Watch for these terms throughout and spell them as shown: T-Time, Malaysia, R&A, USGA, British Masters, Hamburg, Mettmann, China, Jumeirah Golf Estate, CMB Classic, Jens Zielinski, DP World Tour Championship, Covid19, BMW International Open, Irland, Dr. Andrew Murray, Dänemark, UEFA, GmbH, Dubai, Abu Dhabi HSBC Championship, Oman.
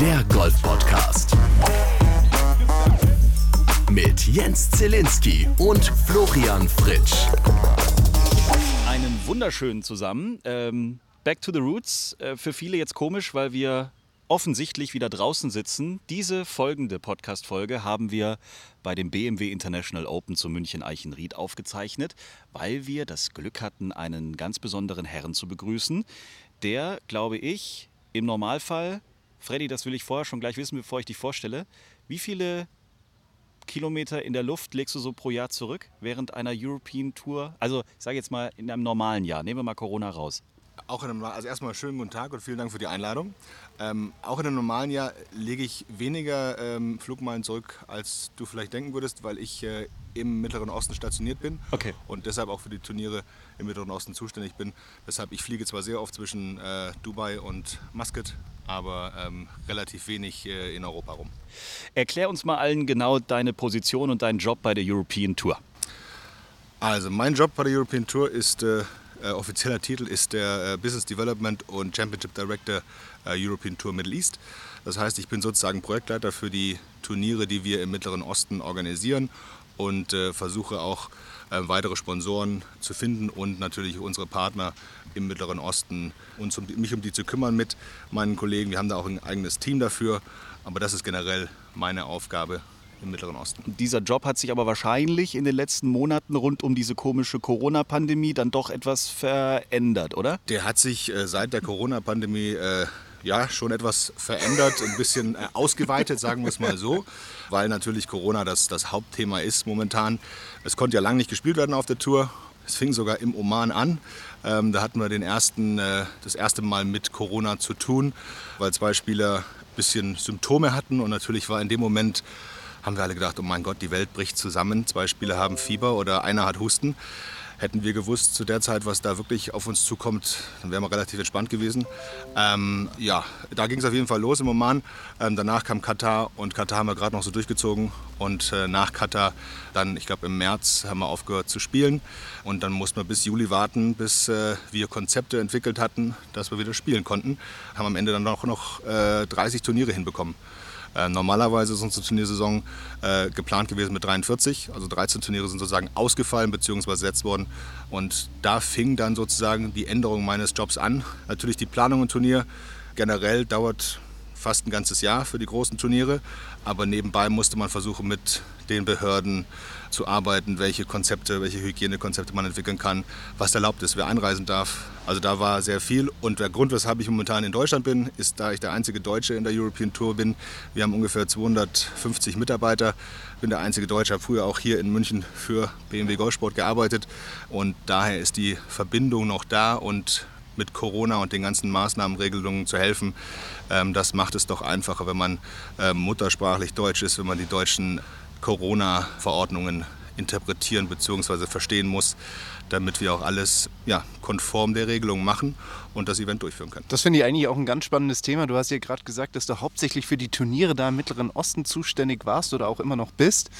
Der Golf-Podcast mit Jens Zielinski und Florian Fritsch. Einen wunderschönen zusammen. Back to the Roots. Für viele jetzt komisch, weil wir offensichtlich wieder draußen sitzen. Diese folgende Podcast-Folge haben wir bei dem BMW International Open zu München-Eichenried aufgezeichnet, weil wir das Glück hatten, einen ganz besonderen Herren zu begrüßen, der, glaube ich, im Normalfall, Freddy, das will ich vorher schon gleich wissen, bevor ich dich vorstelle, wie viele Kilometer in der Luft legst du so pro Jahr zurück während einer European Tour? Also, ich sage jetzt mal, in einem normalen Jahr. Nehmen wir mal Corona raus. Auch in einem, also erstmal schönen guten Tag und vielen Dank für die Einladung. Auch in einem normalen Jahr lege ich weniger Flugmeilen zurück, als du vielleicht denken würdest, weil ich im Mittleren Osten stationiert bin und deshalb auch für die Turniere im Mittleren Osten zuständig bin. Deshalb, ich fliege zwar sehr oft zwischen Dubai und Muscat, aber relativ wenig in Europa rum. Erklär uns mal allen genau deine Position und deinen Job bei der European Tour. Also mein Job bei der European Tour ist... Offizieller Titel ist der Business Development und Championship Director European Tour Middle East. Das heißt, ich bin sozusagen Projektleiter für die Turniere, die wir im Mittleren Osten organisieren und versuche auch weitere Sponsoren zu finden und natürlich unsere Partner im Mittleren Osten und mich um die zu kümmern mit meinen Kollegen. Wir haben da auch ein eigenes Team dafür, aber das ist generell meine Aufgabe im Mittleren Osten. Dieser Job hat sich aber wahrscheinlich in den letzten Monaten rund um diese komische Corona-Pandemie dann doch etwas verändert, oder? Der hat sich seit der Corona-Pandemie schon etwas verändert, ein bisschen ausgeweitet, sagen wir es mal so, weil natürlich Corona das Hauptthema ist momentan. Es konnte ja lange nicht gespielt werden auf der Tour. Es fing sogar im Oman an. Da hatten wir das erste Mal mit Corona zu tun, weil zwei Spieler ein bisschen Symptome hatten und natürlich war in dem Moment haben wir alle gedacht, oh mein Gott, die Welt bricht zusammen. Zwei Spieler haben Fieber oder einer hat Husten. Hätten wir gewusst zu der Zeit, was da wirklich auf uns zukommt, dann wären wir relativ entspannt gewesen. Da ging es auf jeden Fall los im Oman. Danach kam Katar und Katar haben wir gerade noch so durchgezogen. Und nach Katar, dann, ich glaube im März, haben wir aufgehört zu spielen. Und dann mussten wir bis Juli warten, bis wir Konzepte entwickelt hatten, dass wir wieder spielen konnten. Haben am Ende dann auch noch 30 Turniere hinbekommen. Normalerweise ist unsere Turniersaison geplant gewesen mit 43, also 13 Turniere sind sozusagen ausgefallen bzw. ersetzt worden und da fing dann sozusagen die Änderung meines Jobs an. Natürlich die Planung im Turnier generell dauert fast ein ganzes Jahr für die großen Turniere, aber nebenbei musste man versuchen mit den Behörden zu arbeiten, welche Hygienekonzepte man entwickeln kann, was erlaubt ist, wer einreisen darf. Also da war sehr viel und der Grund, weshalb ich momentan in Deutschland bin, ist, da ich der einzige Deutsche in der European Tour bin. Wir haben ungefähr 250 Mitarbeiter. Ich bin der einzige Deutsche, habe früher auch hier in München für BMW Golfsport gearbeitet und daher ist die Verbindung noch da und mit Corona und den ganzen Maßnahmenregelungen zu helfen. Das macht es doch einfacher, wenn man muttersprachlich deutsch ist, wenn man die deutschen Corona-Verordnungen interpretieren bzw. verstehen muss, damit wir auch alles konform der Regelung machen und das Event durchführen können. Das finde ich eigentlich auch ein ganz spannendes Thema. Du hast ja gerade gesagt, dass du hauptsächlich für die Turniere da im Mittleren Osten zuständig warst oder auch immer noch bist.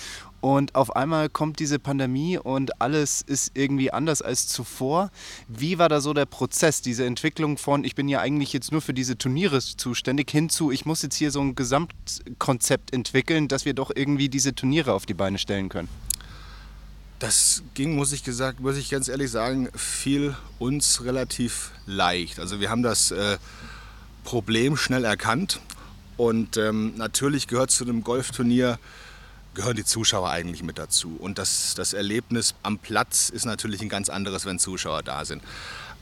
Und auf einmal kommt diese Pandemie und alles ist irgendwie anders als zuvor. Wie war da so der Prozess, diese Entwicklung von, ich bin ja eigentlich jetzt nur für diese Turniere zuständig, hinzu, ich muss jetzt hier so ein Gesamtkonzept entwickeln, dass wir doch irgendwie diese Turniere auf die Beine stellen können? Das ging, muss ich ganz ehrlich sagen, fiel uns relativ leicht. Also wir haben das Problem schnell erkannt und natürlich gehört zu einem Golfturnier, gehören die Zuschauer eigentlich mit dazu. Und das Erlebnis am Platz ist natürlich ein ganz anderes, wenn Zuschauer da sind.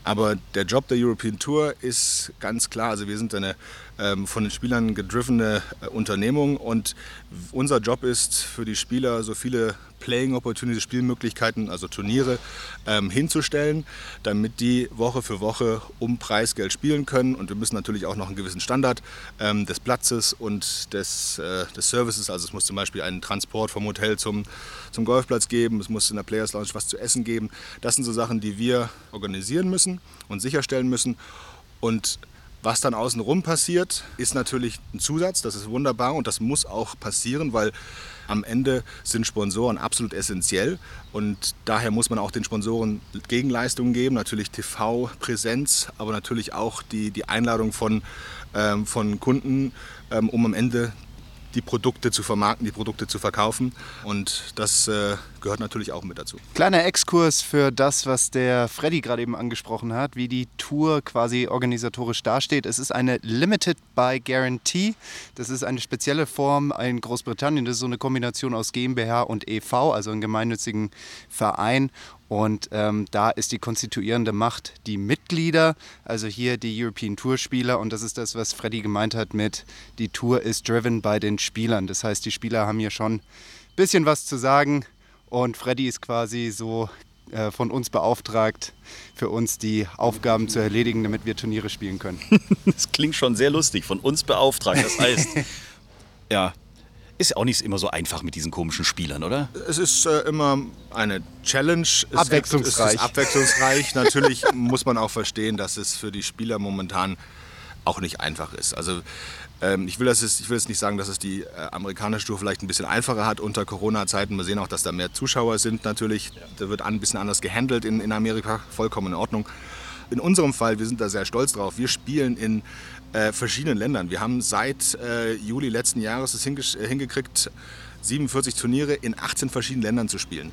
Aber der Job der European Tour ist ganz klar, also wir sind eine von den Spielern gedrivene Unternehmung und unser Job ist für die Spieler so viele Playing Opportunities, Spielmöglichkeiten, also Turniere hinzustellen, damit die Woche für Woche um Preisgeld spielen können und wir müssen natürlich auch noch einen gewissen Standard des Platzes und des Services, also es muss zum Beispiel einen Transport vom Hotel zum Golfplatz geben, es muss in der Players Lounge was zu essen geben, das sind so Sachen, die wir organisieren müssen und sicherstellen müssen und Was dann außenrum passiert, ist natürlich ein Zusatz, das ist wunderbar und das muss auch passieren, weil am Ende sind Sponsoren absolut essentiell und daher muss man auch den Sponsoren Gegenleistungen geben, natürlich TV-Präsenz, aber natürlich auch die Einladung von Kunden, um am Ende die Produkte zu vermarkten, die Produkte zu verkaufen und das gehört natürlich auch mit dazu. Kleiner Exkurs für das, was der Freddy gerade eben angesprochen hat, wie die Tour quasi organisatorisch dasteht. Es ist eine Limited by Guarantee. Das ist eine spezielle Form in Großbritannien. Das ist so eine Kombination aus GmbH und e.V., also einem gemeinnützigen Verein. Und da ist die konstituierende Macht die Mitglieder, also hier die European Tour Spieler. Und das ist das, was Freddy gemeint hat mit, die Tour ist driven by den Spielern. Das heißt, die Spieler haben hier schon ein bisschen was zu sagen. Und Freddy ist quasi so von uns beauftragt, für uns die Aufgaben zu erledigen, damit wir Turniere spielen können. Das klingt schon sehr lustig, von uns beauftragt. Das heißt, ja, ist auch nicht immer so einfach mit diesen komischen Spielern, oder? Es ist immer eine Challenge. Abwechslungsreich. Es ist abwechslungsreich. Natürlich muss man auch verstehen, dass es für die Spieler momentan auch nicht einfach ist. Also ich will jetzt nicht sagen, dass es die amerikanische Tour vielleicht ein bisschen einfacher hat unter Corona-Zeiten. Wir sehen auch, dass da mehr Zuschauer sind natürlich. Ja. Da wird ein bisschen anders gehandelt in Amerika. Vollkommen in Ordnung. In unserem Fall, wir sind da sehr stolz drauf. Wir spielen in verschiedenen Ländern. Wir haben seit Juli letzten Jahres es hingekriegt, 47 Turniere in 18 verschiedenen Ländern zu spielen.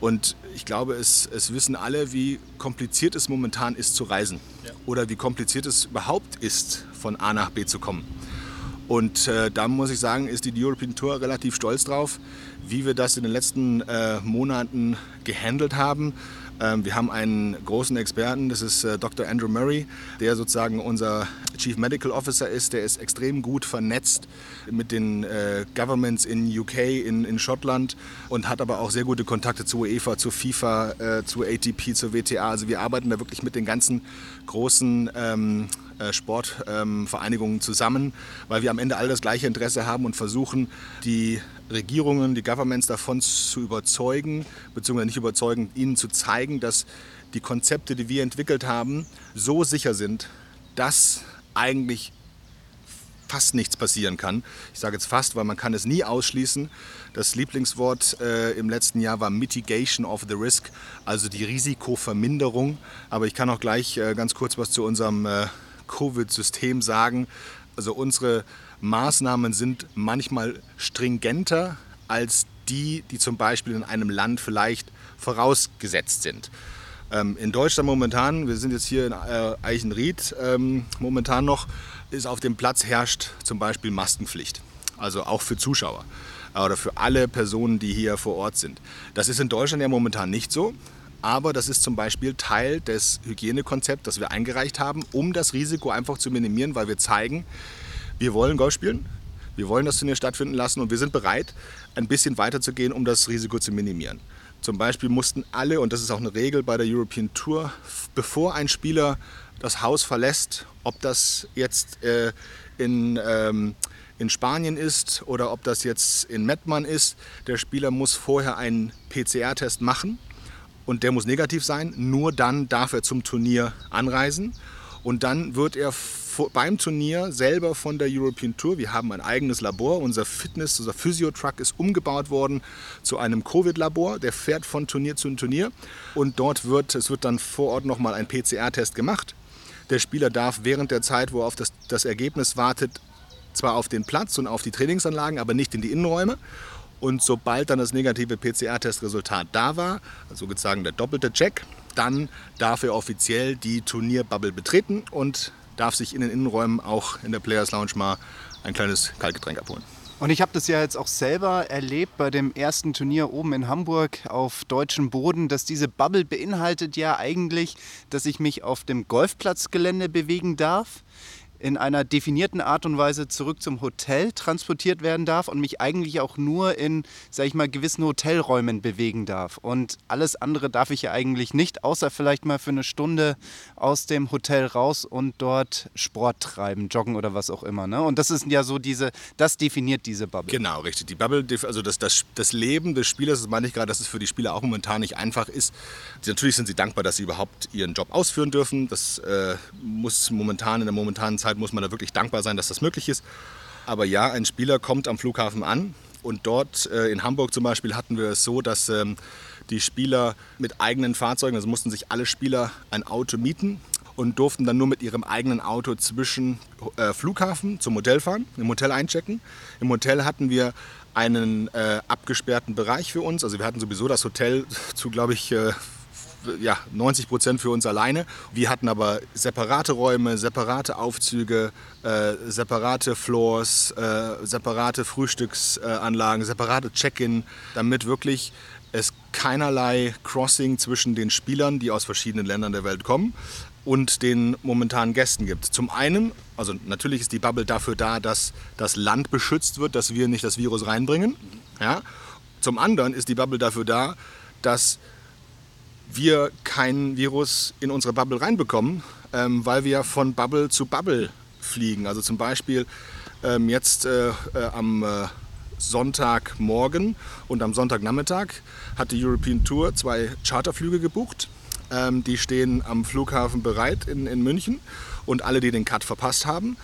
Und ich glaube, es wissen alle, wie kompliziert es momentan ist zu reisen. Ja. Oder wie kompliziert es überhaupt ist, von A nach B zu kommen. Und da muss ich sagen, ist die European Tour relativ stolz drauf, wie wir das in den letzten Monaten gehandelt haben. Wir haben einen großen Experten, das ist Dr. Andrew Murray, der sozusagen unser Chief Medical Officer ist. Der ist extrem gut vernetzt mit den Governments in UK, in Schottland und hat aber auch sehr gute Kontakte zu UEFA, zu FIFA, zu ATP, zu WTA. Also wir arbeiten da wirklich mit den ganzen großen Sportvereinigungen zusammen, weil wir am Ende alle das gleiche Interesse haben und versuchen, die Regierungen, die Governments davon zu überzeugen, beziehungsweise nicht überzeugen, ihnen zu zeigen, dass die Konzepte, die wir entwickelt haben, so sicher sind, dass eigentlich fast nichts passieren kann. Ich sage jetzt fast, weil man kann es nie ausschließen. Das Lieblingswort im letzten Jahr war Mitigation of the Risk, also die Risikoverminderung. Aber ich kann auch gleich ganz kurz was zu unserem Covid-System sagen. Also unsere Maßnahmen sind manchmal stringenter als die zum Beispiel in einem Land vielleicht vorausgesetzt sind. In Deutschland momentan, wir sind jetzt hier in Eichenried, momentan noch, ist auf dem Platz herrscht zum Beispiel Maskenpflicht. Also auch für Zuschauer oder für alle Personen, die hier vor Ort sind. Das ist in Deutschland ja momentan nicht so. Aber das ist zum Beispiel Teil des Hygienekonzepts, das wir eingereicht haben, um das Risiko einfach zu minimieren, weil wir zeigen, wir wollen Golf spielen, wir wollen das Turnier stattfinden lassen und wir sind bereit, ein bisschen weiter zu gehen, um das Risiko zu minimieren. Zum Beispiel mussten alle, und das ist auch eine Regel bei der European Tour, bevor ein Spieler das Haus verlässt, ob das jetzt in Spanien ist oder ob das jetzt in Mettmann ist, der Spieler muss vorher einen PCR-Test machen. Und der muss negativ sein, nur dann darf er zum Turnier anreisen. Und dann wird er beim Turnier selber von der European Tour, wir haben ein eigenes Labor, unser Physio-Truck ist umgebaut worden zu einem Covid-Labor, der fährt von Turnier zu Turnier. Und dort wird dann vor Ort nochmal ein PCR-Test gemacht. Der Spieler darf während der Zeit, wo er auf das Ergebnis wartet, zwar auf den Platz und auf die Trainingsanlagen, aber nicht in die Innenräume. Und sobald dann das negative PCR-Testresultat da war, also sozusagen der doppelte Check, dann darf er offiziell die Turnierbubble betreten und darf sich in den Innenräumen auch in der Players Lounge mal ein kleines Kaltgetränk abholen. Und ich habe das ja jetzt auch selber erlebt bei dem ersten Turnier oben in Hamburg auf deutschem Boden, dass diese Bubble beinhaltet ja eigentlich, dass ich mich auf dem Golfplatzgelände bewegen darf. in einer definierten Art und Weise zurück zum Hotel transportiert werden darf und mich eigentlich auch nur in, sag ich mal, gewissen Hotelräumen bewegen darf. Und alles andere darf ich ja eigentlich nicht, außer vielleicht mal für eine Stunde aus dem Hotel raus und dort Sport treiben, joggen oder was auch immer. Ne? Und das ist ja so das definiert diese Bubble. Genau, richtig. Die Bubble, also das Leben des Spielers, das meine ich gerade, dass es für die Spieler auch momentan nicht einfach ist. Natürlich sind sie dankbar, dass sie überhaupt ihren Job ausführen dürfen. Das muss momentan in der momentanen Zeit muss man da wirklich dankbar sein, dass das möglich ist. Aber ja, ein Spieler kommt am Flughafen an und dort in Hamburg zum Beispiel hatten wir es so, dass die Spieler mit eigenen Fahrzeugen, also mussten sich alle Spieler ein Auto mieten und durften dann nur mit ihrem eigenen Auto zwischen Flughafen zum Hotel fahren, im Hotel einchecken. Im Hotel hatten wir einen abgesperrten Bereich für uns, also wir hatten sowieso das Hotel zu, glaube ich, 90% für uns alleine. Wir hatten aber separate Räume, separate Aufzüge, separate Floors, separate Frühstücksanlagen, separate Check-in, damit wirklich es keinerlei Crossing zwischen den Spielern, die aus verschiedenen Ländern der Welt kommen, und den momentanen Gästen gibt. Zum einen, also natürlich ist die Bubble dafür da, dass das Land beschützt wird, dass wir nicht das Virus reinbringen. Ja? Zum anderen ist die Bubble dafür da, dass wir kein Virus in unsere Bubble reinbekommen, weil wir von Bubble zu Bubble fliegen. Also zum Beispiel jetzt am Sonntagmorgen und am Sonntagnachmittag hat die European Tour 2 Charterflüge gebucht. Die stehen am Flughafen bereit in München und alle, die den Cut verpasst haben,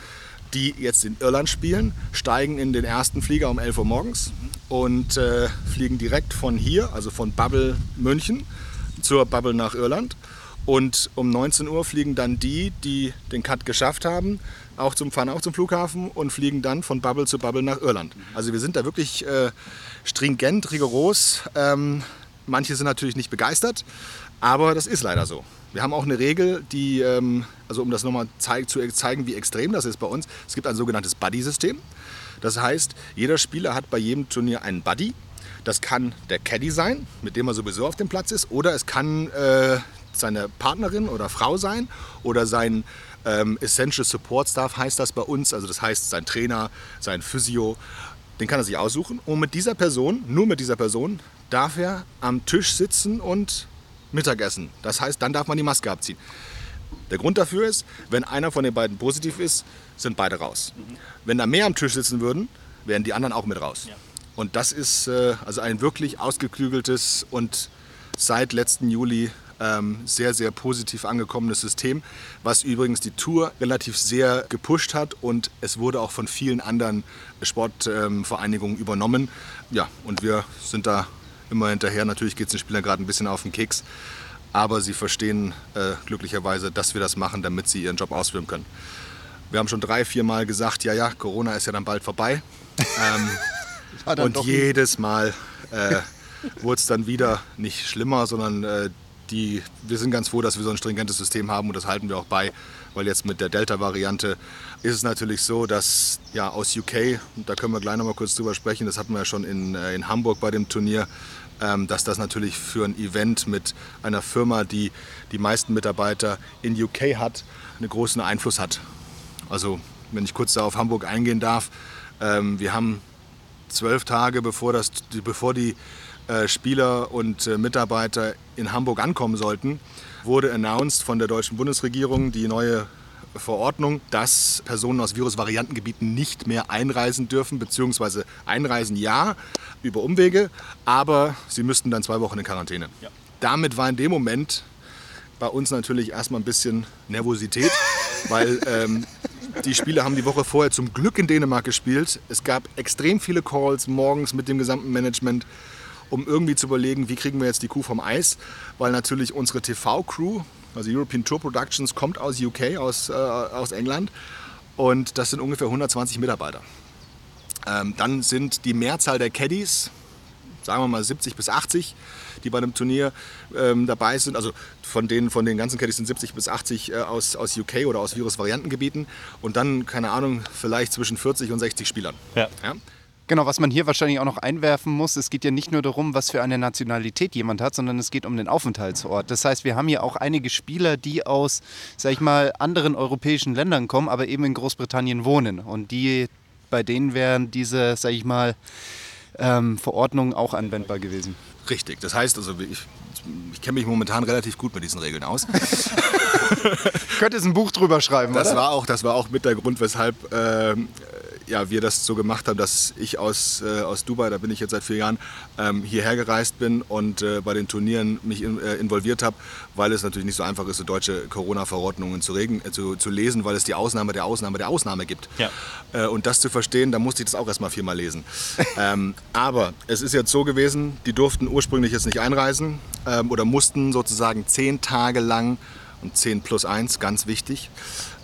die jetzt in Irland spielen, steigen in den ersten Flieger um 11 Uhr morgens und fliegen direkt von hier, also von Bubble München, zur Bubble nach Irland, und um 19 Uhr fliegen dann die den Cut geschafft haben, fahren auch zum Flughafen und fliegen dann von Bubble zu Bubble nach Irland. Also wir sind da wirklich stringent, rigoros. Manche sind natürlich nicht begeistert, aber das ist leider so. Wir haben auch eine Regel, die, also um das nochmal zu zeigen, wie extrem das ist bei uns, es gibt ein sogenanntes Buddy-System. Das heißt, jeder Spieler hat bei jedem Turnier einen Buddy. Das kann der Caddy sein, mit dem er sowieso auf dem Platz ist, oder es kann seine Partnerin oder Frau sein oder sein Essential Support Staff heißt das bei uns, also das heißt sein Trainer, sein Physio, den kann er sich aussuchen. Und mit dieser Person, nur mit dieser Person, darf er am Tisch sitzen und Mittagessen. Das heißt, dann darf man die Maske abziehen. Der Grund dafür ist, wenn einer von den beiden positiv ist, sind beide raus. Wenn da mehr am Tisch sitzen würden, wären die anderen auch mit raus. Ja. Und das ist also ein wirklich ausgeklügeltes und seit letzten Juli sehr, sehr positiv angekommenes System, was übrigens die Tour relativ sehr gepusht hat und es wurde auch von vielen anderen Sportvereinigungen übernommen. Ja, und wir sind da immer hinterher. Natürlich geht es den Spielern gerade ein bisschen auf den Keks, aber sie verstehen glücklicherweise, dass wir das machen, damit sie ihren Job ausführen können. Wir haben schon 3-4 Mal gesagt, ja, Corona ist ja dann bald vorbei. Und jedes Mal wurde es dann wieder nicht schlimmer, sondern wir sind ganz froh, dass wir so ein stringentes System haben und das halten wir auch bei, weil jetzt mit der Delta-Variante ist es natürlich so, dass ja aus UK, da können wir gleich nochmal kurz drüber sprechen, das hatten wir ja schon in Hamburg bei dem Turnier, dass das natürlich für ein Event mit einer Firma, die die meisten Mitarbeiter in UK hat, einen großen Einfluss hat. Also wenn ich kurz da auf Hamburg eingehen darf, wir haben 12 Tage bevor die Spieler und Mitarbeiter in Hamburg ankommen sollten, wurde announced von der deutschen Bundesregierung die neue Verordnung, dass Personen aus Virusvariantengebieten nicht mehr einreisen dürfen, beziehungsweise einreisen ja, über Umwege, aber sie müssten dann 2 Wochen in Quarantäne. Ja. Damit war in dem Moment bei uns natürlich erstmal ein bisschen Nervosität, weil die Spieler haben die Woche vorher zum Glück in Dänemark gespielt. Es gab extrem viele Calls morgens mit dem gesamten Management, um irgendwie zu überlegen, wie kriegen wir jetzt die Kuh vom Eis. Weil natürlich unsere TV-Crew, also European Tour Productions, kommt aus UK, aus England. Und das sind ungefähr 120 Mitarbeiter. Dann sind die Mehrzahl der Caddies, sagen wir mal 70 bis 80, die bei einem Turnier dabei sind, also von den ganzen Caddies sind 70 bis 80 aus UK oder aus Virusvariantengebieten und dann, keine Ahnung, vielleicht zwischen 40 und 60 Spielern. Ja. Ja? Genau, was man hier wahrscheinlich auch noch einwerfen muss, es geht ja nicht nur darum, was für eine Nationalität jemand hat, sondern es geht um den Aufenthaltsort. Das heißt, wir haben hier auch einige Spieler, die aus, sag ich mal, anderen europäischen Ländern kommen, aber eben in Großbritannien wohnen. Und die, bei denen wären diese, sag ich mal, Verordnungen auch anwendbar gewesen. Richtig, das heißt also, ich kenne mich momentan relativ gut mit diesen Regeln aus. Könntest ein Buch drüber schreiben, das oder? Das war auch mit der Grund, weshalb wir das so gemacht haben, dass ich aus Dubai, da bin ich jetzt seit 4 Jahren, hierher gereist bin und bei den Turnieren mich involviert habe, weil es natürlich nicht so einfach ist, so deutsche Corona-Verordnungen zu lesen, weil es die Ausnahme der Ausnahme der Ausnahme gibt. Ja. Und das zu verstehen, da musste ich das auch erstmal 4-mal lesen. Aber es ist jetzt so gewesen, die durften ursprünglich jetzt nicht einreisen oder mussten sozusagen 10 Tage lang. Und 10+1, ganz wichtig.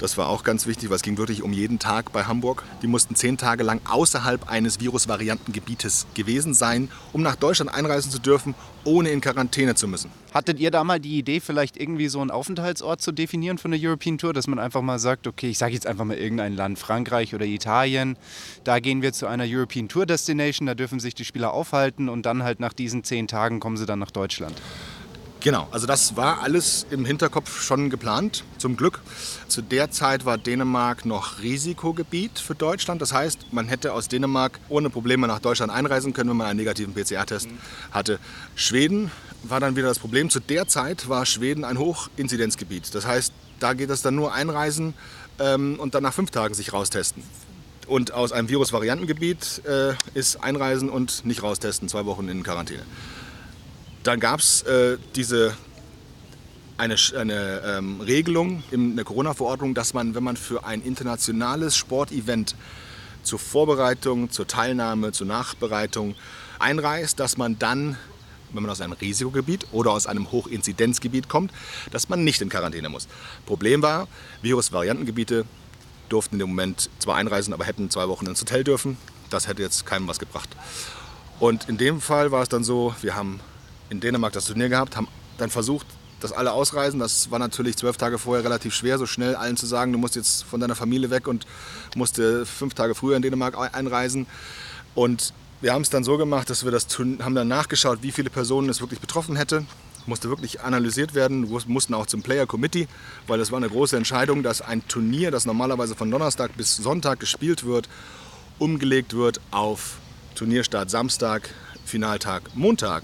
Das war auch ganz wichtig, weil es ging wirklich um jeden Tag bei Hamburg. Die mussten 10 Tage lang außerhalb eines Virusvariantengebietes gewesen sein, um nach Deutschland einreisen zu dürfen, ohne in Quarantäne zu müssen. Hattet ihr da mal die Idee, vielleicht irgendwie so einen Aufenthaltsort zu definieren von der European Tour, dass man einfach mal sagt, okay, ich sage jetzt einfach mal irgendein Land, Frankreich oder Italien, da gehen wir zu einer European Tour Destination, da dürfen sich die Spieler aufhalten und dann halt nach diesen 10 Tagen kommen sie dann nach Deutschland. Genau, also das war alles im Hinterkopf schon geplant, zum Glück. Zu der Zeit war Dänemark noch Risikogebiet für Deutschland. Das heißt, man hätte aus Dänemark ohne Probleme nach Deutschland einreisen können, wenn man einen negativen PCR-Test hatte. Schweden war dann wieder das Problem. Zu der Zeit war Schweden ein Hochinzidenzgebiet. Das heißt, da geht es dann nur einreisen und dann nach 5 Tagen sich raustesten. Und aus einem Virusvariantengebiet ist einreisen und nicht raustesten, 2 Wochen in Quarantäne. Dann gab es eine Regelung in der Corona-Verordnung, dass man, wenn man für ein internationales Sportevent zur Vorbereitung, zur Teilnahme, zur Nachbereitung einreist, dass man dann, wenn man aus einem Risikogebiet oder aus einem Hochinzidenzgebiet kommt, dass man nicht in Quarantäne muss. Problem war, Virusvariantengebiete durften in dem Moment zwar einreisen, aber hätten 2 Wochen ins Hotel dürfen. Das hätte jetzt keinem was gebracht. Und in dem Fall war es dann so, wir haben in Dänemark das Turnier gehabt, haben dann versucht, dass alle ausreisen. Das war natürlich 12 Tage vorher relativ schwer, so schnell allen zu sagen, du musst jetzt von deiner Familie weg und musst 5 Tage früher in Dänemark einreisen. Und wir haben es dann so gemacht, dass wir haben dann nachgeschaut, wie viele Personen es wirklich betroffen hätte. Musste wirklich analysiert werden, wir mussten auch zum Player Committee, weil das war eine große Entscheidung, dass ein Turnier, das normalerweise von Donnerstag bis Sonntag gespielt wird, umgelegt wird auf Turnierstart Samstag, Finaltag Montag.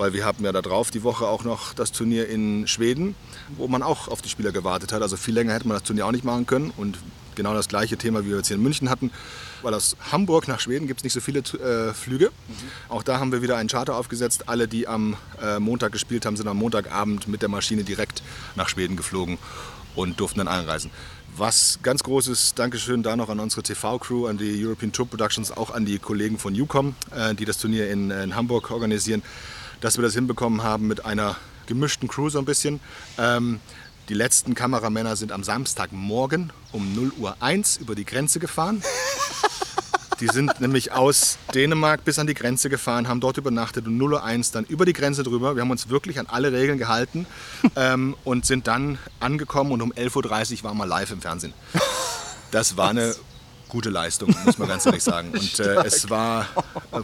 Weil wir hatten ja da drauf die Woche auch noch das Turnier in Schweden, wo man auch auf die Spieler gewartet hat. Also viel länger hätte man das Turnier auch nicht machen können. Und genau das gleiche Thema, wie wir jetzt hier in München hatten. Weil aus Hamburg nach Schweden gibt es nicht so viele Flüge. Auch da haben wir wieder einen Charter aufgesetzt. Alle, die am Montag gespielt haben, sind am Montagabend mit der Maschine direkt nach Schweden geflogen und durften dann einreisen. Was ganz großes Dankeschön da noch an unsere TV-Crew, an die European Tour Productions, auch an die Kollegen von UCOM, die das Turnier in Hamburg organisieren. Dass wir das hinbekommen haben mit einer gemischten Crew so ein bisschen. Die letzten Kameramänner sind am Samstagmorgen um 0:01 Uhr über die Grenze gefahren. Die sind nämlich aus Dänemark bis an die Grenze gefahren, haben dort übernachtet und 0:01 Uhr dann über die Grenze drüber. Wir haben uns wirklich an alle Regeln gehalten und sind dann angekommen und um 11:30 Uhr waren wir live im Fernsehen. Das war eine gute Leistung, muss man ganz ehrlich sagen. Und es war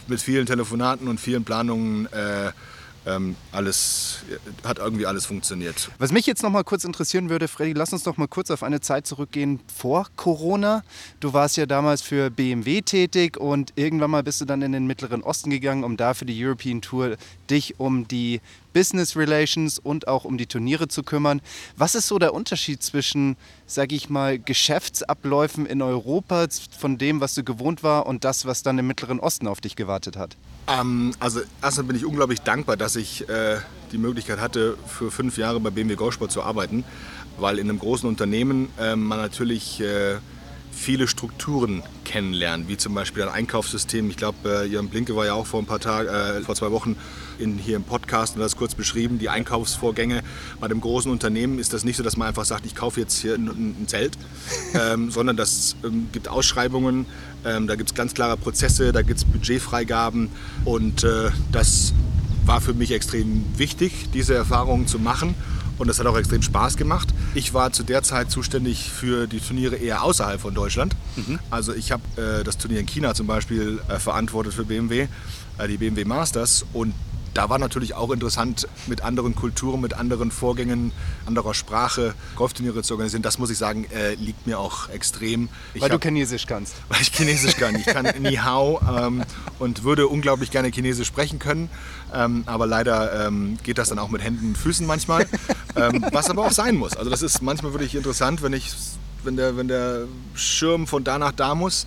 mit vielen Telefonaten und vielen Planungen hat irgendwie alles funktioniert. Was mich jetzt noch mal kurz interessieren würde, Freddy, lass uns doch mal kurz auf eine Zeit zurückgehen vor Corona. Du warst ja damals für BMW tätig und irgendwann mal bist du dann in den Mittleren Osten gegangen, um da für die European Tour dich um die Business Relations und auch um die Turniere zu kümmern. Was ist so der Unterschied zwischen, sag ich mal, Geschäftsabläufen in Europa, von dem, was du gewohnt war und das, was dann im Mittleren Osten auf dich gewartet hat? Also erstmal bin ich unglaublich dankbar, dass ich die Möglichkeit hatte, für 5 Jahre bei BMW Golfsport zu arbeiten, weil in einem großen Unternehmen man natürlich viele Strukturen kennenlernen, wie zum Beispiel ein Einkaufssystem. Ich glaube, Jörn Blinke war ja auch vor 2 Wochen hier im Podcast und hat das kurz beschrieben, die Einkaufsvorgänge. Bei dem großen Unternehmen ist das nicht so, dass man einfach sagt, ich kaufe jetzt hier ein Zelt, sondern das gibt Ausschreibungen, da gibt es ganz klare Prozesse, da gibt es Budgetfreigaben und das war für mich extrem wichtig, diese Erfahrungen zu machen und das hat auch extrem Spaß gemacht. Ich war zu der Zeit zuständig für die Turniere eher außerhalb von Deutschland. Mhm. Also ich habe das Turnier in China zum Beispiel verantwortet für BMW, die BMW Masters, und da war natürlich auch interessant, mit anderen Kulturen, mit anderen Vorgängen, anderer Sprache Golfturniere zu organisieren. Das muss ich sagen, liegt mir auch extrem. Weil du Chinesisch kannst. Weil ich Chinesisch kann. Ich kann Ni Hao und würde unglaublich gerne Chinesisch sprechen können. Aber leider geht das dann auch mit Händen und Füßen manchmal. Was aber auch sein muss. Also das ist manchmal wirklich interessant, wenn der Schirm von da nach da muss.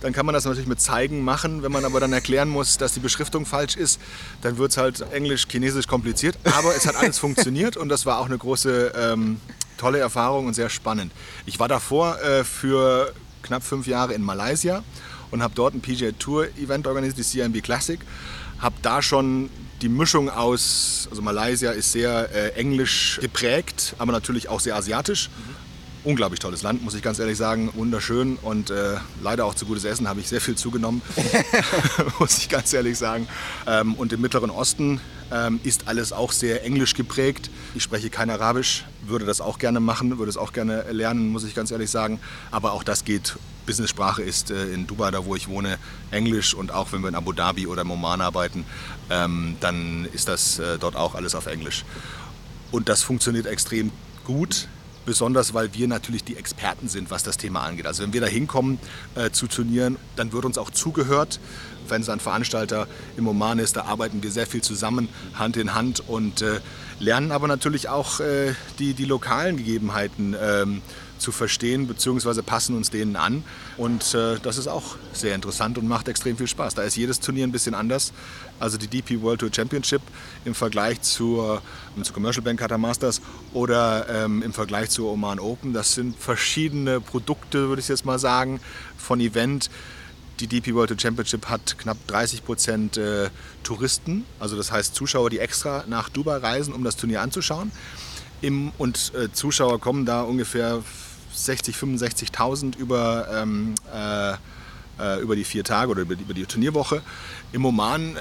Dann kann man das natürlich mit Zeigen machen. Wenn man aber dann erklären muss, dass die Beschriftung falsch ist, dann wird es halt Englisch, Chinesisch kompliziert. Aber es hat alles funktioniert und das war auch eine große, tolle Erfahrung und sehr spannend. Ich war davor für knapp 5 Jahre in Malaysia und habe dort ein PGA Tour Event organisiert, die CMB Classic. Habe da schon die Mischung aus, also Malaysia ist sehr englisch geprägt, aber natürlich auch sehr asiatisch. Mhm. Unglaublich tolles Land, muss ich ganz ehrlich sagen. Wunderschön und leider auch zu gutes Essen, habe ich sehr viel zugenommen, muss ich ganz ehrlich sagen. Und im Mittleren Osten ist alles auch sehr englisch geprägt. Ich spreche kein Arabisch, würde das auch gerne machen, würde es auch gerne lernen, muss ich ganz ehrlich sagen. Aber auch das geht. Business-Sprache ist in Dubai, da wo ich wohne, Englisch. Und auch wenn wir in Abu Dhabi oder im Oman arbeiten, dann ist das dort auch alles auf Englisch. Und das funktioniert extrem gut. Besonders, weil wir natürlich die Experten sind, was das Thema angeht. Also wenn wir da hinkommen zu Turnieren, dann wird uns auch zugehört. Wenn es ein Veranstalter im Oman ist, da arbeiten wir sehr viel zusammen, Hand in Hand und lernen aber natürlich auch die lokalen Gegebenheiten zu verstehen, beziehungsweise passen uns denen an. Und das ist auch sehr interessant und macht extrem viel Spaß. Da ist jedes Turnier ein bisschen anders. Also die DP World Tour Championship im Vergleich zur Commercial Bank Qatar Masters oder im Vergleich zur Oman Open. Das sind verschiedene Produkte, würde ich jetzt mal sagen, von Event. Die DP World Tour Championship hat knapp 30% Touristen, also das heißt Zuschauer, die extra nach Dubai reisen, um das Turnier anzuschauen. Zuschauer kommen da ungefähr 60.000, 65.000 über die 4 Tage oder über die Turnierwoche. Im Oman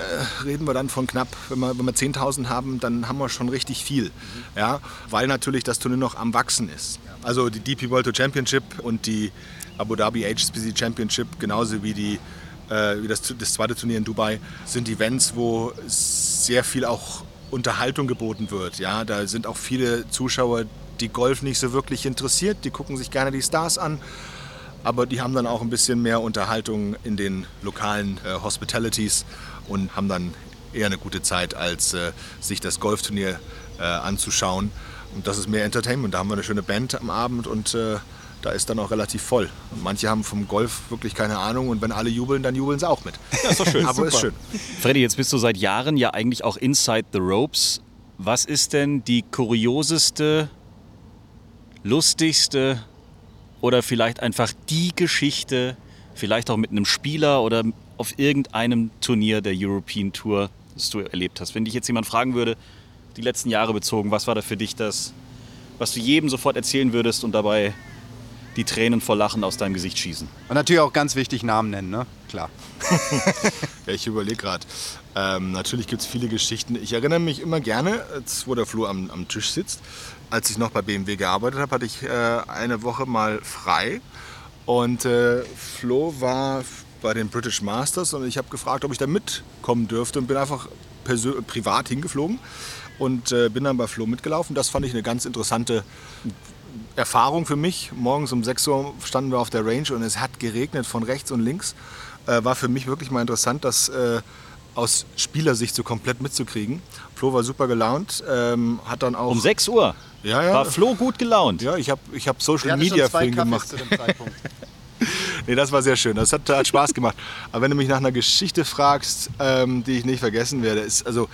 reden wir dann von knapp, wenn wir 10.000 haben, dann haben wir schon richtig viel, ja, weil natürlich das Turnier noch am Wachsen ist. Also die DP World Tour Championship und die Abu Dhabi HSBC Championship, genauso wie das zweite Turnier in Dubai, sind Events, wo sehr viel auch Unterhaltung geboten wird. Ja? Da sind auch viele Zuschauer, die Golf nicht so wirklich interessiert, die gucken sich gerne die Stars an, aber die haben dann auch ein bisschen mehr Unterhaltung in den lokalen Hospitalities und haben dann eher eine gute Zeit, als sich das Golfturnier anzuschauen. Und das ist mehr Entertainment, da haben wir eine schöne Band am Abend und da ist dann auch relativ voll. Und manche haben vom Golf wirklich keine Ahnung und wenn alle jubeln, dann jubeln sie auch mit. Ja, ist doch schön. Aber super. Ist schön. Freddy, jetzt bist du seit Jahren ja eigentlich auch inside the ropes. Was ist denn die kurioseste, lustigste oder vielleicht einfach die Geschichte, vielleicht auch mit einem Spieler oder auf irgendeinem Turnier der European Tour, das du erlebt hast? Wenn dich jetzt jemand fragen würde, die letzten Jahre bezogen, was war da für dich das, was du jedem sofort erzählen würdest und dabei die Tränen vor Lachen aus deinem Gesicht schießen? Und natürlich auch ganz wichtig Namen nennen, ne? Klar. Ja, ich überlege gerade. Natürlich gibt es viele Geschichten. Ich erinnere mich immer gerne, wo der Flo am Tisch sitzt. Als ich noch bei BMW gearbeitet habe, hatte ich eine Woche mal frei. Und Flo war bei den British Masters und ich habe gefragt, ob ich da mitkommen dürfte und bin einfach privat hingeflogen und bin dann bei Flo mitgelaufen. Das fand ich eine ganz interessante Erfahrung für mich. Morgens um 6 Uhr standen wir auf der Range und es hat geregnet von rechts und links. War für mich wirklich mal interessant, das aus Spielersicht so komplett mitzukriegen. Flo war super gelaunt, hat dann auch... Um 6 Uhr? Ja. War Flo gut gelaunt? Ja, ich hab Social Media für ihn gemacht. Zu dem Zeitpunkt. Nee, das war sehr schön. Das hat Spaß gemacht. Aber wenn du mich nach einer Geschichte fragst, die ich nicht vergessen werde, ist also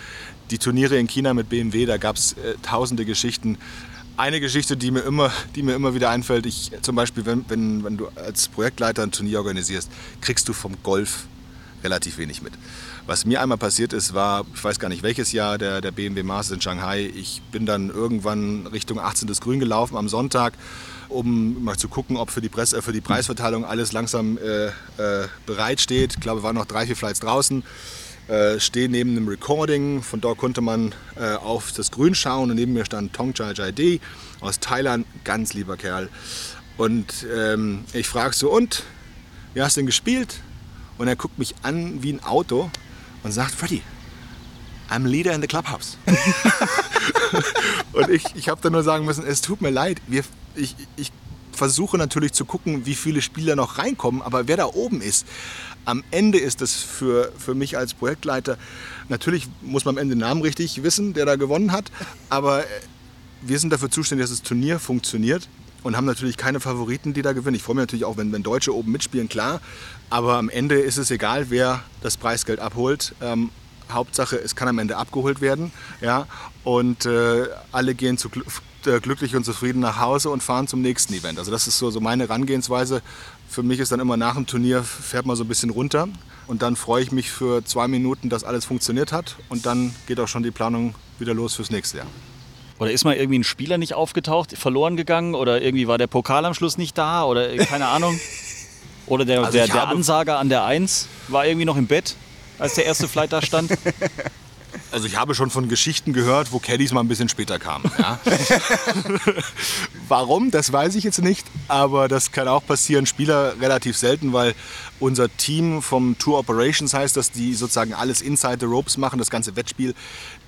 die Turniere in China mit BMW, da gab es tausende Geschichten. Eine Geschichte, die mir immer wieder einfällt, zum Beispiel, wenn du als Projektleiter ein Turnier organisierst, kriegst du vom Golf relativ wenig mit. Was mir einmal passiert ist, war, ich weiß gar nicht welches Jahr, der BMW Masters in Shanghai. Ich bin dann irgendwann Richtung 18. Grün gelaufen am Sonntag, um mal zu gucken, ob für die Preisverteilung alles langsam bereitsteht. Ich glaube, wir waren noch 3, 4 Flights draußen. stehe neben einem Recording, von da konnte man auf das Grün schauen und neben mir stand Tongchai Jaidee aus Thailand, ganz lieber Kerl. Und ich frage so, und, wie hast du denn gespielt? Und er guckt mich an wie ein Auto und sagt, Freddie, I'm leader in the clubhouse. Und ich habe dann nur sagen müssen, es tut mir leid, ich versuche natürlich zu gucken, wie viele Spieler noch reinkommen, aber wer da oben ist, am Ende ist das für mich als Projektleiter, natürlich muss man am Ende den Namen richtig wissen, der da gewonnen hat, aber wir sind dafür zuständig, dass das Turnier funktioniert und haben natürlich keine Favoriten, die da gewinnen. Ich freue mich natürlich auch, wenn Deutsche oben mitspielen, klar, aber am Ende ist es egal, wer das Preisgeld abholt. Hauptsache, es kann am Ende abgeholt werden, ja, und alle gehen glücklich und zufrieden nach Hause und fahren zum nächsten Event. Also das ist so meine Herangehensweise. Für mich ist dann immer nach dem Turnier, fährt man so ein bisschen runter und dann freue ich mich für 2 Minuten, dass alles funktioniert hat und dann geht auch schon die Planung wieder los fürs nächste Jahr. Oder ist mal irgendwie ein Spieler nicht aufgetaucht, verloren gegangen oder irgendwie war der Pokal am Schluss nicht da oder keine Ahnung? Oder der Ansager an der 1 war irgendwie noch im Bett, als der erste Flight da stand? Also ich habe schon von Geschichten gehört, wo Caddies mal ein bisschen später kamen. Ja. Warum, das weiß ich jetzt nicht, aber das kann auch passieren. Spieler relativ selten, weil unser Team vom Tour Operations heißt, dass die sozusagen alles inside the ropes machen, das ganze Wettspiel.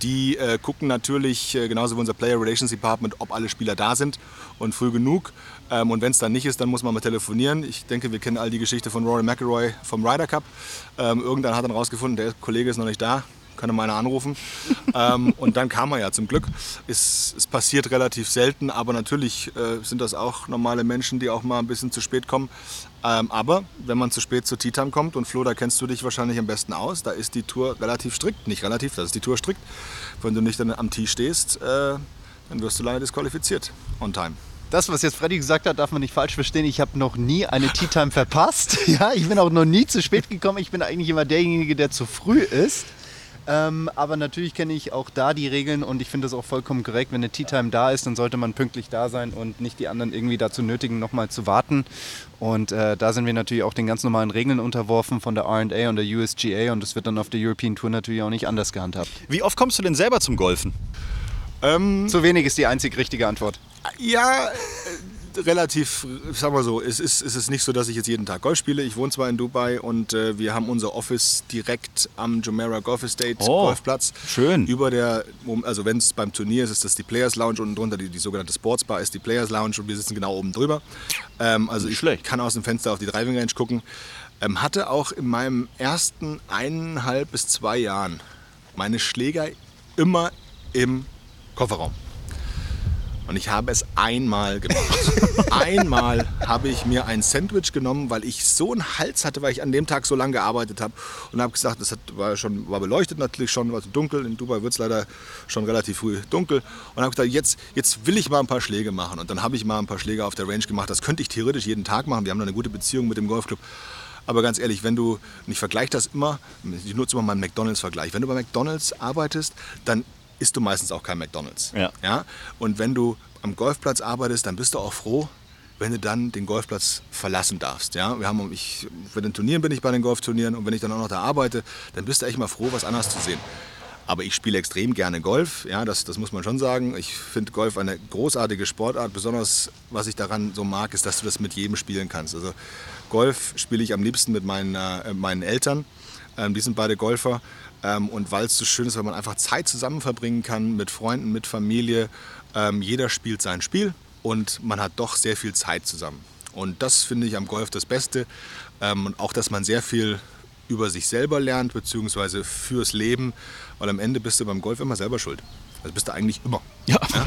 Die gucken natürlich, genauso wie unser Player Relations Department, ob alle Spieler da sind und früh genug. Und wenn es dann nicht ist, dann muss man mal telefonieren. Ich denke, wir kennen all die Geschichte von Rory McIlroy vom Ryder Cup. Irgendwann hat dann rausgefunden, der Kollege ist noch nicht da. Kann meiner anrufen. Und dann kam er ja zum Glück. Es passiert relativ selten, aber natürlich sind das auch normale Menschen, die auch mal ein bisschen zu spät kommen. Aber wenn man zu spät zur T-Time kommt, und Flo, da kennst du dich wahrscheinlich am besten aus, da ist die Tour relativ strikt. Nicht relativ, das ist die Tour strikt. Wenn du nicht dann am Tee stehst, dann wirst du leider disqualifiziert on time. Das, was jetzt Freddy gesagt hat, darf man nicht falsch verstehen. Ich habe noch nie eine T-Time verpasst. Ja, ich bin auch noch nie zu spät gekommen. Ich bin eigentlich immer derjenige, der zu früh ist. Aber natürlich kenne ich auch da die Regeln und ich finde das auch vollkommen korrekt, wenn eine Tea-Time da ist, dann sollte man pünktlich da sein und nicht die anderen irgendwie dazu nötigen, nochmal zu warten. Und da sind wir natürlich auch den ganz normalen Regeln unterworfen von der R&A und der USGA und das wird dann auf der European Tour natürlich auch nicht anders gehandhabt. Wie oft kommst du denn selber zum Golfen? Zu wenig ist die einzig richtige Antwort. Ja, relativ, sagen wir so, es ist nicht so, dass ich jetzt jeden Tag Golf spiele. Ich wohne zwar in Dubai und wir haben unser Office direkt am Jumeirah Golf Estate Golfplatz. Schön. Über der, also wenn es beim Turnier ist, ist das die Players Lounge, unten drunter die sogenannte Sportsbar ist die Players Lounge und wir sitzen genau oben drüber. Also nicht schlecht. Ich kann aus dem Fenster auf die Driving Range gucken. Hatte auch in meinem ersten 1,5 bis 2 Jahren meine Schläger immer im Kofferraum. Und ich habe es einmal gemacht. Einmal habe ich mir ein Sandwich genommen, weil ich so einen Hals hatte, weil ich an dem Tag so lange gearbeitet habe. Und habe gesagt, war beleuchtet natürlich schon, war dunkel. In Dubai wird es leider schon relativ früh dunkel. Und habe gesagt, jetzt will ich mal ein paar Schläge machen. Und dann habe ich mal ein paar Schläge auf der Range gemacht. Das könnte ich theoretisch jeden Tag machen. Wir haben da eine gute Beziehung mit dem Golfclub. Aber ganz ehrlich, wenn du, und ich vergleiche das immer, ich nutze immer meinen McDonald's-Vergleich. Wenn du bei McDonald's arbeitest, dann isst du meistens auch kein McDonald's. Ja. Ja? Und wenn du am Golfplatz arbeitest, dann bist du auch froh, wenn du dann den Golfplatz verlassen darfst. Ja? Bei den Turnieren bin ich bei den Golfturnieren und wenn ich dann auch noch da arbeite, dann bist du echt mal froh, was anderes zu sehen. Aber ich spiele extrem gerne Golf, ja, das muss man schon sagen. Ich finde Golf eine großartige Sportart. Besonders, was ich daran so mag, ist, dass du das mit jedem spielen kannst. Also Golf spiele ich am liebsten mit meinen Eltern. Die sind beide Golfer. Und weil es so schön ist, weil man einfach Zeit zusammen verbringen kann mit Freunden, mit Familie. Jeder spielt sein Spiel und man hat doch sehr viel Zeit zusammen. Und das finde ich am Golf das Beste. Und auch, dass man sehr viel über sich selber lernt, beziehungsweise fürs Leben. Weil am Ende bist du beim Golf immer selber schuld. Also bist du eigentlich immer. Ja. Ja?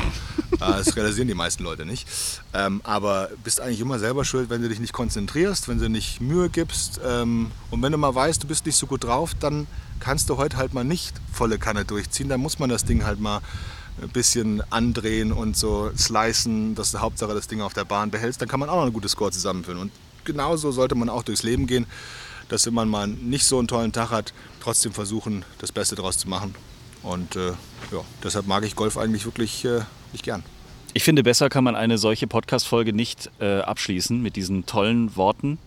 Das realisieren die meisten Leute nicht. Aber bist eigentlich immer selber schuld, wenn du dich nicht konzentrierst, wenn du nicht Mühe gibst. Und wenn du mal weißt, du bist nicht so gut drauf, dann kannst du heute halt mal nicht volle Kanne durchziehen. Dann muss man das Ding halt mal ein bisschen andrehen und so slicen, dass du Hauptsache das Ding auf der Bahn behältst. Dann kann man auch noch eine gute Score zusammenführen. Und genauso sollte man auch durchs Leben gehen, dass wenn man mal nicht so einen tollen Tag hat, trotzdem versuchen, das Beste draus zu machen. Und ja, deshalb mag ich Golf eigentlich wirklich nicht gern. Ich finde, besser kann man eine solche Podcast-Folge nicht abschließen mit diesen tollen Worten.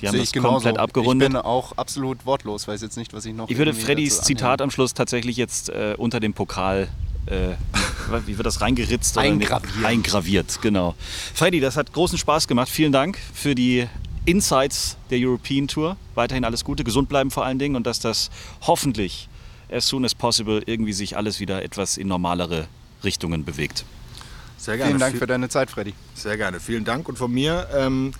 Die haben das komplett abgerundet. Ich bin auch absolut wortlos, weiß jetzt nicht, was ich noch... Ich würde Freddys Zitat am Schluss tatsächlich jetzt unter dem Pokal... wie wird das reingeritzt? Eingraviert. Oder eingraviert, genau. Freddy, das hat großen Spaß gemacht. Vielen Dank für die Insights der European Tour. Weiterhin alles Gute, gesund bleiben vor allen Dingen und dass das hoffentlich as soon as possible irgendwie sich alles wieder etwas in normalere Richtungen bewegt. Sehr gerne. Vielen Dank für deine Zeit, Freddy. Sehr gerne. Vielen Dank und von mir.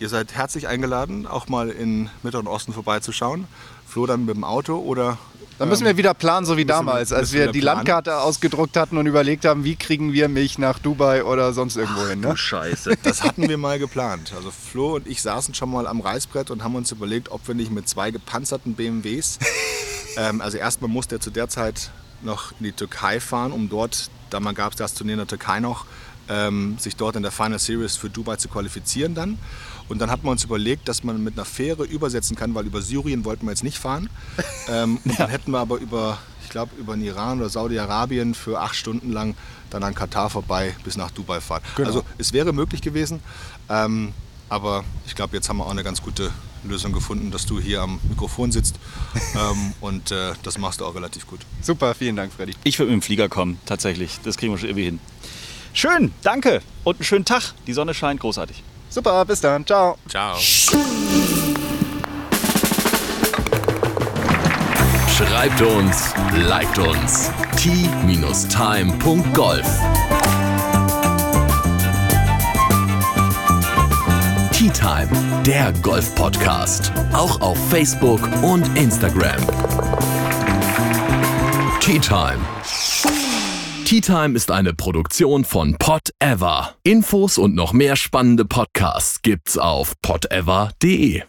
Ihr seid herzlich eingeladen, auch mal in Mitte und Osten vorbeizuschauen. Flo dann mit dem Auto oder... Dann müssen wir wieder planen, so wie damals, als wir die Landkarte ausgedruckt hatten und überlegt haben, wie kriegen wir mich nach Dubai oder sonst irgendwo hin. Ne? Scheiße, das hatten wir mal geplant. Also Flo und ich saßen schon mal am Reißbrett und haben uns überlegt, ob wir nicht mit zwei gepanzerten BMWs, also erstmal musste er zu der Zeit noch in die Türkei fahren, um dort, damals gab es das Turnier in der Türkei noch, sich dort in der Final Series für Dubai zu qualifizieren dann. Und dann hat man uns überlegt, dass man mit einer Fähre übersetzen kann, weil über Syrien wollten wir jetzt nicht fahren. Und dann hätten wir aber über den Iran oder Saudi-Arabien für 8 Stunden lang dann an Katar vorbei bis nach Dubai fahren. Genau. Also es wäre möglich gewesen, aber ich glaube, jetzt haben wir auch eine ganz gute Lösung gefunden, dass du hier am Mikrofon sitzt und das machst du auch relativ gut. Super, vielen Dank, Freddy. Ich würde mit dem Flieger kommen, tatsächlich. Das kriegen wir schon irgendwie hin. Schön, danke und einen schönen Tag. Die Sonne scheint großartig. Super, bis dann. Ciao. Ciao. Schreibt uns, liked uns. t-time.golf. T-Time, der Golf-Podcast. Auch auf Facebook und Instagram. T-Time. T-Time ist eine Produktion von Pod-Ever. Infos und noch mehr spannende Podcasts gibt's auf podever.de.